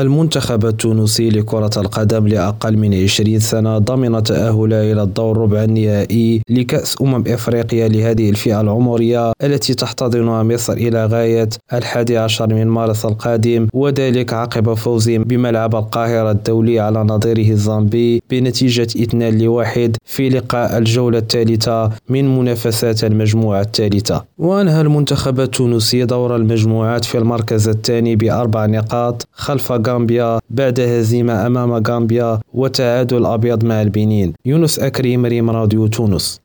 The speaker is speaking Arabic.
المنتخب التونسي لكرة القدم لأقل من 20 سنة ضمن تأهله إلى الدور ربع النهائي لكأس إفريقيا لهذه الفئة العمرية التي تحتضنها مصر إلى غاية 11 من مارس القادم، وذلك عقب فوز بملعب القاهرة الدولي على نظيره الزامبي بنتيجة 2-1 في لقاء الجولة الثالثة من منافسات المجموعة الثالثة. وأنهى المنتخب التونسي دور المجموعات في المركز الثاني ب4 نقاط خلف غامبيا بعد هزيمة أمام غامبيا وتعادل أبيض مع البنين. يونس أكريم، راديو تونس.